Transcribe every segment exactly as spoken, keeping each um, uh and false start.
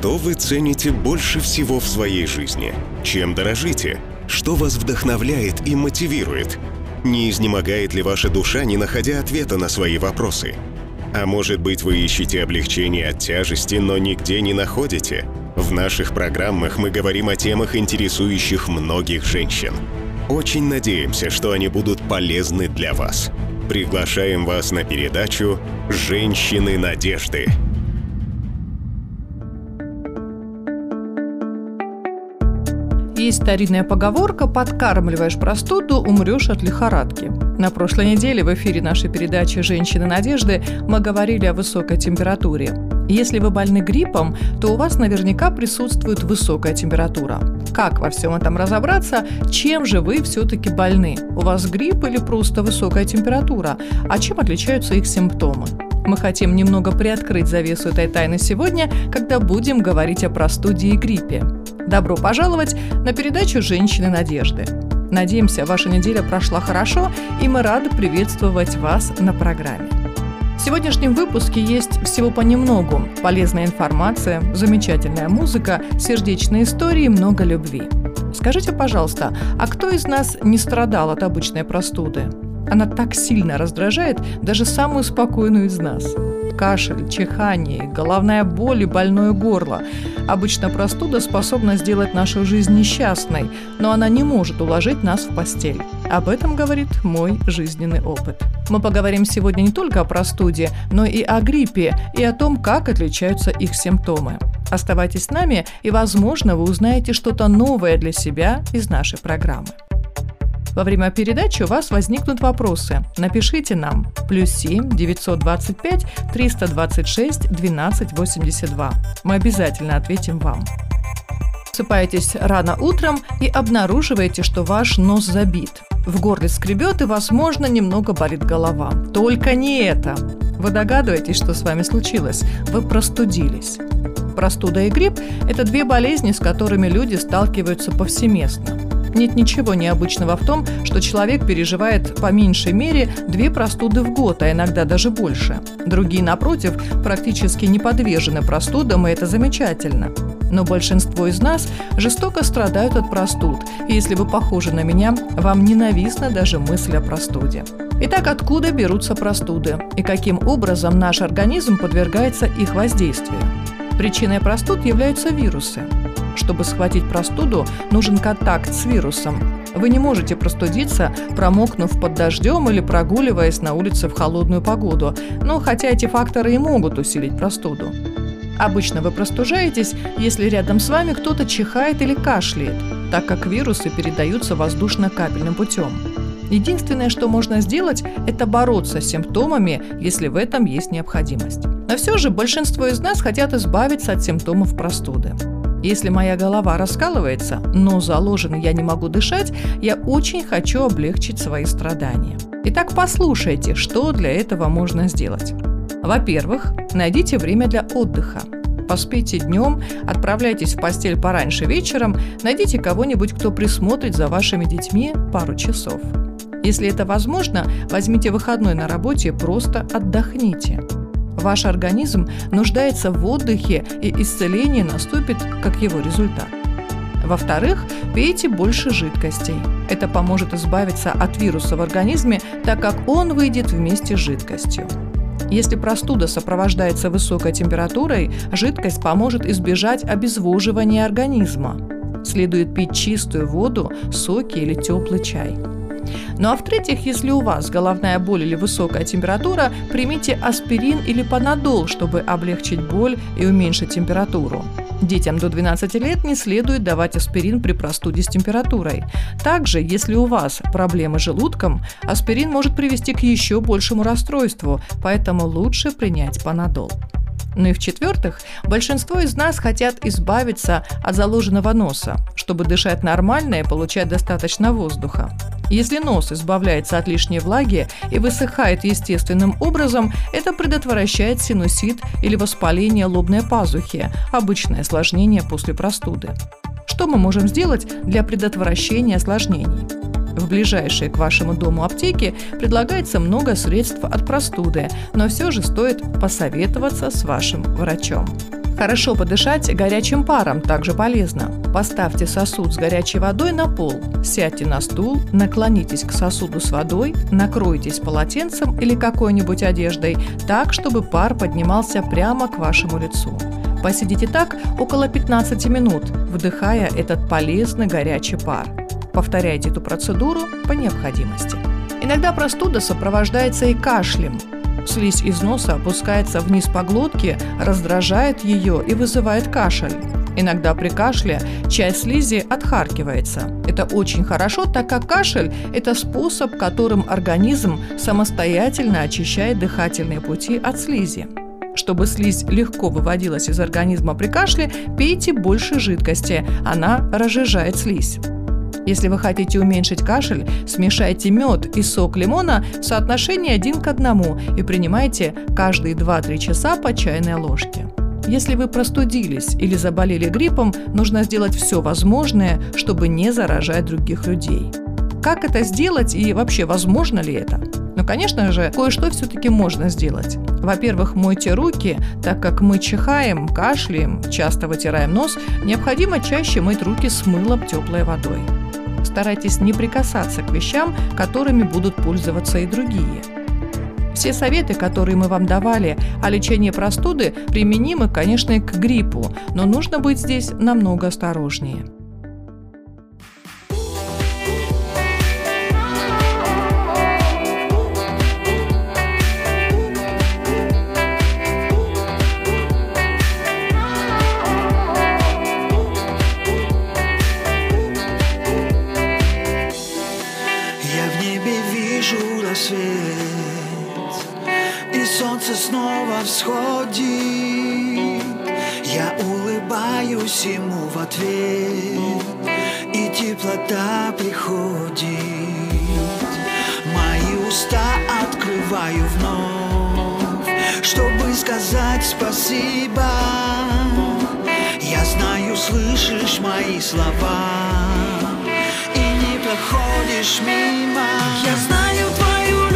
Что вы цените больше всего в своей жизни? Чем дорожите? Что вас вдохновляет и мотивирует? Не изнемогает ли ваша душа, не находя ответа на свои вопросы? А может быть, вы ищете облегчение от тяжести, но нигде не находите? В наших программах мы говорим о темах, интересующих многих женщин. Очень надеемся, что они будут полезны для вас. Приглашаем вас на передачу «Женщины надежды». Есть старинная поговорка: «Подкармливаешь простуду, умрешь от лихорадки». На прошлой неделе в эфире нашей передачи «Женщины надежды» мы говорили о высокой температуре. Если вы больны гриппом, то у вас наверняка присутствует высокая температура. Как во всем этом разобраться? Чем же вы все-таки больны? У вас грипп или просто высокая температура? А чем отличаются их симптомы? Мы хотим немного приоткрыть завесу этой тайны сегодня, когда будем говорить о простуде и гриппе. Добро пожаловать на передачу «Женщины надежды». Надеемся, ваша неделя прошла хорошо, и мы рады приветствовать вас на программе. В сегодняшнем выпуске есть всего понемногу: полезная информация, замечательная музыка, сердечные истории и много любви. Скажите, пожалуйста, а кто из нас не страдал от обычной простуды? Она так сильно раздражает даже самую спокойную из нас. Кашель, чихание, головная боль и больное горло. Обычно простуда способна сделать нашу жизнь несчастной, но она не может уложить нас в постель. Об этом говорит мой жизненный опыт. Мы поговорим сегодня не только о простуде, но и о гриппе, и о том, как отличаются их симптомы. Оставайтесь с нами, и, возможно, вы узнаете что-то новое для себя из нашей программы. Во время передачи у вас возникнут вопросы. Напишите нам плюс семь девятьсот двадцать пять триста двадцать шесть двенадцать восемьдесят два. Мы обязательно ответим вам. Просыпаетесь рано утром и обнаруживаете, что ваш нос забит. В горле скребет и, возможно, немного болит голова. Только не это! Вы догадываетесь, что с вами случилось? Вы простудились. Простуда и грипп – это две болезни, с которыми люди сталкиваются повсеместно. Нет ничего необычного в том, что человек переживает по меньшей мере две простуды в год, а иногда даже больше. Другие, напротив, практически не подвержены простудам, и это замечательно. Но большинство из нас жестоко страдают от простуд, и если вы похожи на меня, вам ненавистна даже мысль о простуде. Итак, откуда берутся простуды и каким образом наш организм подвергается их воздействию? Причиной простуд являются вирусы. Чтобы схватить простуду, нужен контакт с вирусом. Вы не можете простудиться, промокнув под дождем или прогуливаясь на улице в холодную погоду, но хотя эти факторы и могут усилить простуду. Обычно вы простужаетесь, если рядом с вами кто-то чихает или кашляет, так как вирусы передаются воздушно-капельным путем. Единственное, что можно сделать, это бороться с симптомами, если в этом есть необходимость. Но все же большинство из нас хотят избавиться от симптомов простуды. Если моя голова раскалывается, но заложен я не могу дышать, я очень хочу облегчить свои страдания. Итак, послушайте, что для этого можно сделать. Во-первых, найдите время для отдыха. Поспите днем, отправляйтесь в постель пораньше вечером, найдите кого-нибудь, кто присмотрит за вашими детьми пару часов. Если это возможно, возьмите выходной на работе и просто отдохните. Ваш организм нуждается в отдыхе, и исцеление наступит как его результат. Во-вторых, пейте больше жидкостей. Это поможет избавиться от вируса в организме, так как он выйдет вместе с жидкостью. Если простуда сопровождается высокой температурой, жидкость поможет избежать обезвоживания организма. Следует пить чистую воду, соки или теплый чай. Ну а в-третьих, если у вас головная боль или высокая температура, примите аспирин или панадол, чтобы облегчить боль и уменьшить температуру. Детям до двенадцати лет не следует давать аспирин при простуде с температурой. Также, если у вас проблемы с желудком, аспирин может привести к еще большему расстройству, поэтому лучше принять панадол. Ну и в-четвертых, большинство из нас хотят избавиться от заложенного носа, чтобы дышать нормально и получать достаточно воздуха. Если нос избавляется от лишней влаги и высыхает естественным образом, это предотвращает синусит или воспаление лобной пазухи, обычное осложнение после простуды. Что мы можем сделать для предотвращения осложнений? В ближайшей к вашему дому аптеке предлагается много средств от простуды, но все же стоит посоветоваться с вашим врачом. Хорошо подышать горячим паром также полезно. Поставьте сосуд с горячей водой на пол, сядьте на стул, наклонитесь к сосуду с водой, накройтесь полотенцем или какой-нибудь одеждой так, чтобы пар поднимался прямо к вашему лицу. Посидите так около пятнадцати минут, вдыхая этот полезный горячий пар. Повторяйте эту процедуру по необходимости. Иногда простуда сопровождается и кашлем. Слизь из носа опускается вниз по глотке, раздражает ее и вызывает кашель. Иногда при кашле часть слизи отхаркивается. Это очень хорошо, так как кашель – это способ, которым организм самостоятельно очищает дыхательные пути от слизи. Чтобы слизь легко выводилась из организма при кашле, пейте больше жидкости, она разжижает слизь. Если вы хотите уменьшить кашель, смешайте мед и сок лимона в соотношении один к одному и принимайте каждые два-три часа по чайной ложке. Если вы простудились или заболели гриппом, нужно сделать все возможное, чтобы не заражать других людей. Как это сделать и вообще возможно ли это? Ну, конечно же, кое-что все-таки можно сделать. Во-первых, мойте руки, так как мы чихаем, кашляем, часто вытираем нос, необходимо чаще мыть руки с мылом теплой водой. Старайтесь не прикасаться к вещам, которыми будут пользоваться и другие. Все советы, которые мы вам давали о лечении простуды, применимы, конечно, и к гриппу, но нужно быть здесь намного осторожнее. И солнце снова всходит. Я улыбаюсь ему в ответ, и теплота приходит. Мои уста открываю вновь, чтобы сказать спасибо. Я знаю, слышишь мои слова и не проходишь мимо. Я знаю твою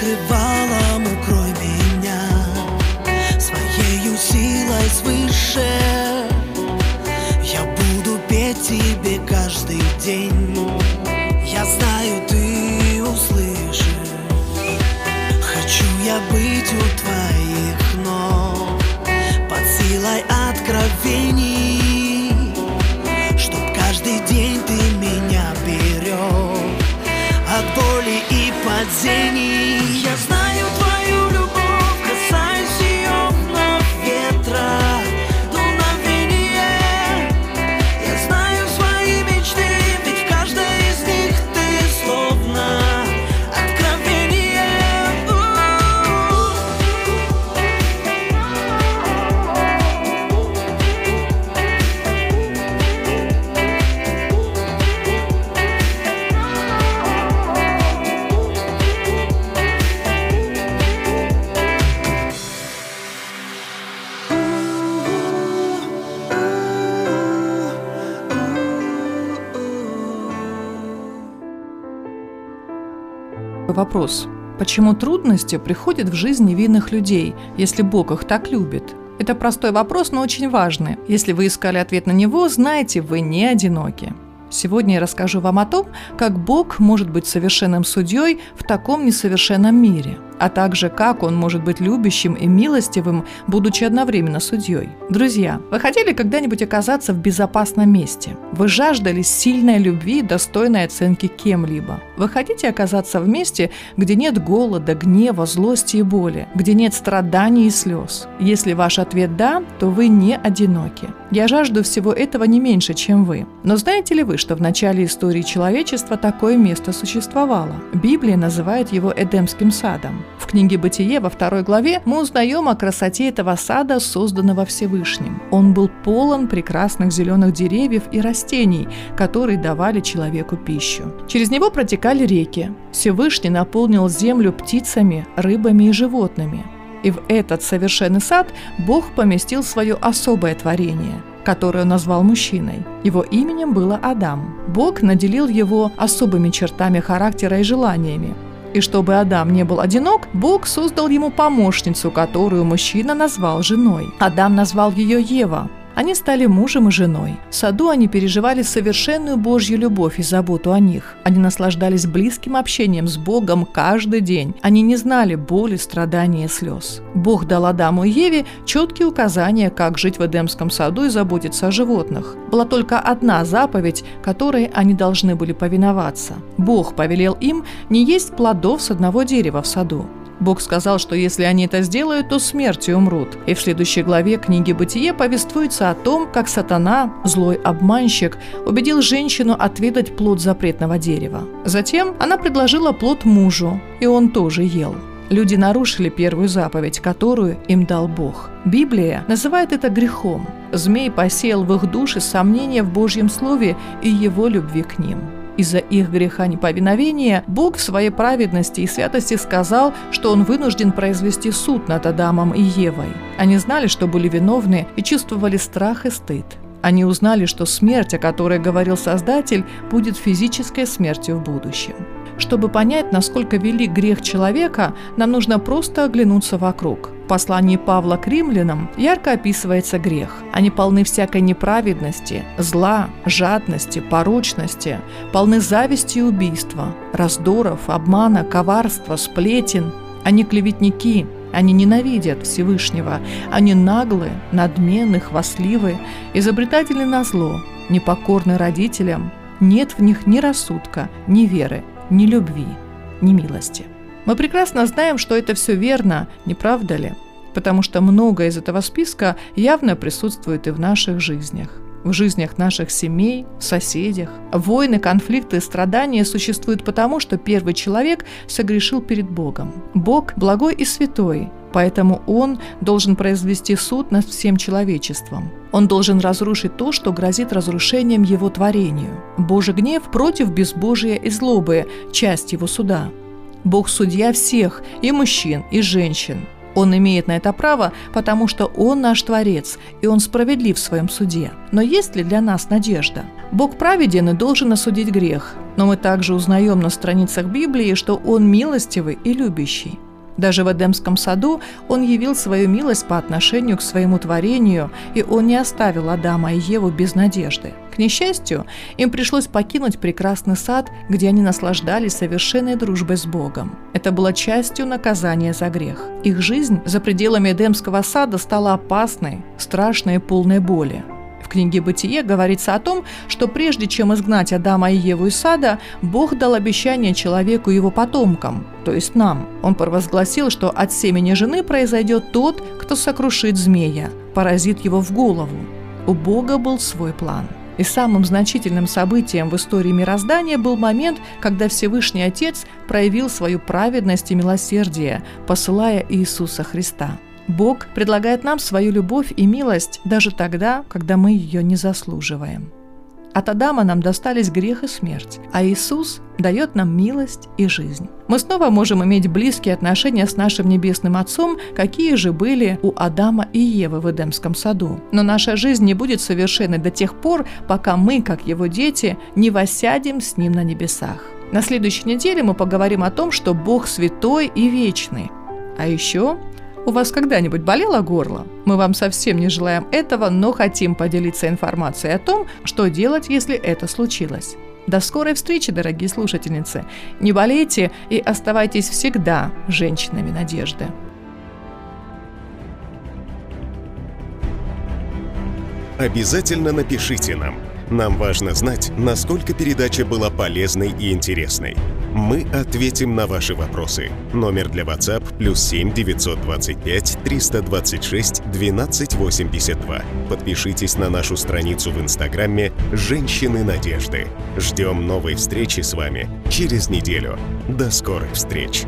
покрывалом укрой меня своею силой свыше. Я буду петь тебе каждый день. Я знаю, ты услышишь. Хочу я быть у твоих ног под силой откровений, чтоб каждый день ты меня берег от боли и падений. Я знаю твою любовь, касаюсь ее вновь ветра, дуновение. Я знаю свои мечты, ведь каждая из них ты словно вопрос. Почему трудности приходят в жизнь невинных людей, если Бог их так любит? Это простой вопрос, но очень важный. Если вы искали ответ на него, знайте, вы не одиноки. Сегодня я расскажу вам о том, как Бог может быть совершенным судьей в таком несовершенном мире, а также как Он может быть любящим и милостивым, будучи одновременно судьей. Друзья, вы хотели когда-нибудь оказаться в безопасном месте? Вы жаждали сильной любви и достойной оценки кем-либо? Вы хотите оказаться в месте, где нет голода, гнева, злости и боли, где нет страданий и слез? Если ваш ответ «да», то вы не одиноки. Я жажду всего этого не меньше, чем вы. Но знаете ли вы, что в начале истории человечества такое место существовало? Библия называет его Эдемским садом. В книге «Бытие» во второй главе мы узнаем о красоте этого сада, созданного Всевышним. Он был полон прекрасных зеленых деревьев и растений, которые давали человеку пищу. Через него протекали реки. Всевышний наполнил землю птицами, рыбами и животными. И в этот совершенный сад Бог поместил свое особое творение, которую назвал мужчиной. Его именем было Адам. Бог наделил его особыми чертами характера и желаниями. И чтобы Адам не был одинок, Бог создал ему помощницу, которую мужчина назвал женой. Адам назвал ее Ева. Они стали мужем и женой. В саду они переживали совершенную Божью любовь и заботу о них. Они наслаждались близким общением с Богом каждый день. Они не знали боли, страданий и слез. Бог дал Адаму и Еве четкие указания, как жить в Эдемском саду и заботиться о животных. Была только одна заповедь, которой они должны были повиноваться. Бог повелел им не есть плодов с одного дерева в саду. Бог сказал, что если они это сделают, то смертью умрут. И в следующей главе книги «Бытие» повествуется о том, как сатана, злой обманщик, убедил женщину отведать плод запретного дерева. Затем она предложила плод мужу, и он тоже ел. Люди нарушили первую заповедь, которую им дал Бог. Библия называет это грехом. Змей посеял в их души сомнения в Божьем Слове и его любви к ним. Из-за их греха неповиновения Бог в своей праведности и святости сказал, что он вынужден произвести суд над Адамом и Евой. Они знали, что были виновны, и чувствовали страх и стыд. Они узнали, что смерть, о которой говорил Создатель, будет физической смертью в будущем. Чтобы понять, насколько велик грех человека, нам нужно просто оглянуться вокруг. В послании Павла к римлянам ярко описывается грех. Они полны всякой неправедности, зла, жадности, порочности, полны зависти и убийства, раздоров, обмана, коварства, сплетен. Они клеветники, они ненавидят Всевышнего, они наглы, надменны, хвастливы, изобретатели на зло, непокорны родителям, нет в них ни рассудка, ни веры, ни любви, ни милости. Мы прекрасно знаем, что это все верно, не правда ли? Потому что многое из этого списка явно присутствует и в наших жизнях. В жизнях наших семей, соседях. Войны, конфликты и страдания существуют потому, что первый человек согрешил перед Богом. Бог благой и святой, поэтому Он должен произвести суд над всем человечеством. Он должен разрушить то, что грозит разрушением Его творению. Божий гнев против безбожия и злобы – часть Его суда. Бог – судья всех, и мужчин, и женщин. Он имеет на это право, потому что Он наш Творец, и Он справедлив в своем суде. Но есть ли для нас надежда? Бог праведен и должен осудить грех. Но мы также узнаем на страницах Библии, что Он милостивый и любящий. Даже в Эдемском саду Он явил свою милость по отношению к своему творению, и Он не оставил Адама и Еву без надежды. К несчастью, им пришлось покинуть прекрасный сад, где они наслаждались совершенной дружбой с Богом. Это было частью наказания за грех. Их жизнь за пределами Эдемского сада стала опасной, страшной и полной боли. В книге «Бытие» говорится о том, что прежде чем изгнать Адама и Еву из сада, Бог дал обещание человеку и его потомкам, то есть нам. Он провозгласил, что от семени жены произойдет тот, кто сокрушит змея, поразит его в голову. У Бога был свой план. И самым значительным событием в истории мироздания был момент, когда Всевышний Отец проявил свою праведность и милосердие, посылая Иисуса Христа. Бог предлагает нам свою любовь и милость даже тогда, когда мы ее не заслуживаем. От Адама нам достались грех и смерть, а Иисус дает нам милость и жизнь. Мы снова можем иметь близкие отношения с нашим Небесным Отцом, какие же были у Адама и Евы в Эдемском саду. Но наша жизнь не будет совершенной до тех пор, пока мы, как Его дети, не воссядем с Ним на небесах. На следующей неделе мы поговорим о том, что Бог святой и вечный. А еще... У вас когда-нибудь болело горло? Мы вам совсем не желаем этого, но хотим поделиться информацией о том, что делать, если это случилось. До скорой встречи, дорогие слушательницы! Не болейте и оставайтесь всегда женщинами надежды. Обязательно напишите нам. Нам важно знать, насколько передача была полезной и интересной. Мы ответим на ваши вопросы. Номер для WhatsApp плюс семь девятьсот двадцать пять триста двадцать шесть двенадцать восемьдесят два. Подпишитесь на нашу страницу в Инстаграме «Женщины Надежды». Ждем новой встречи с вами через неделю. До скорых встреч!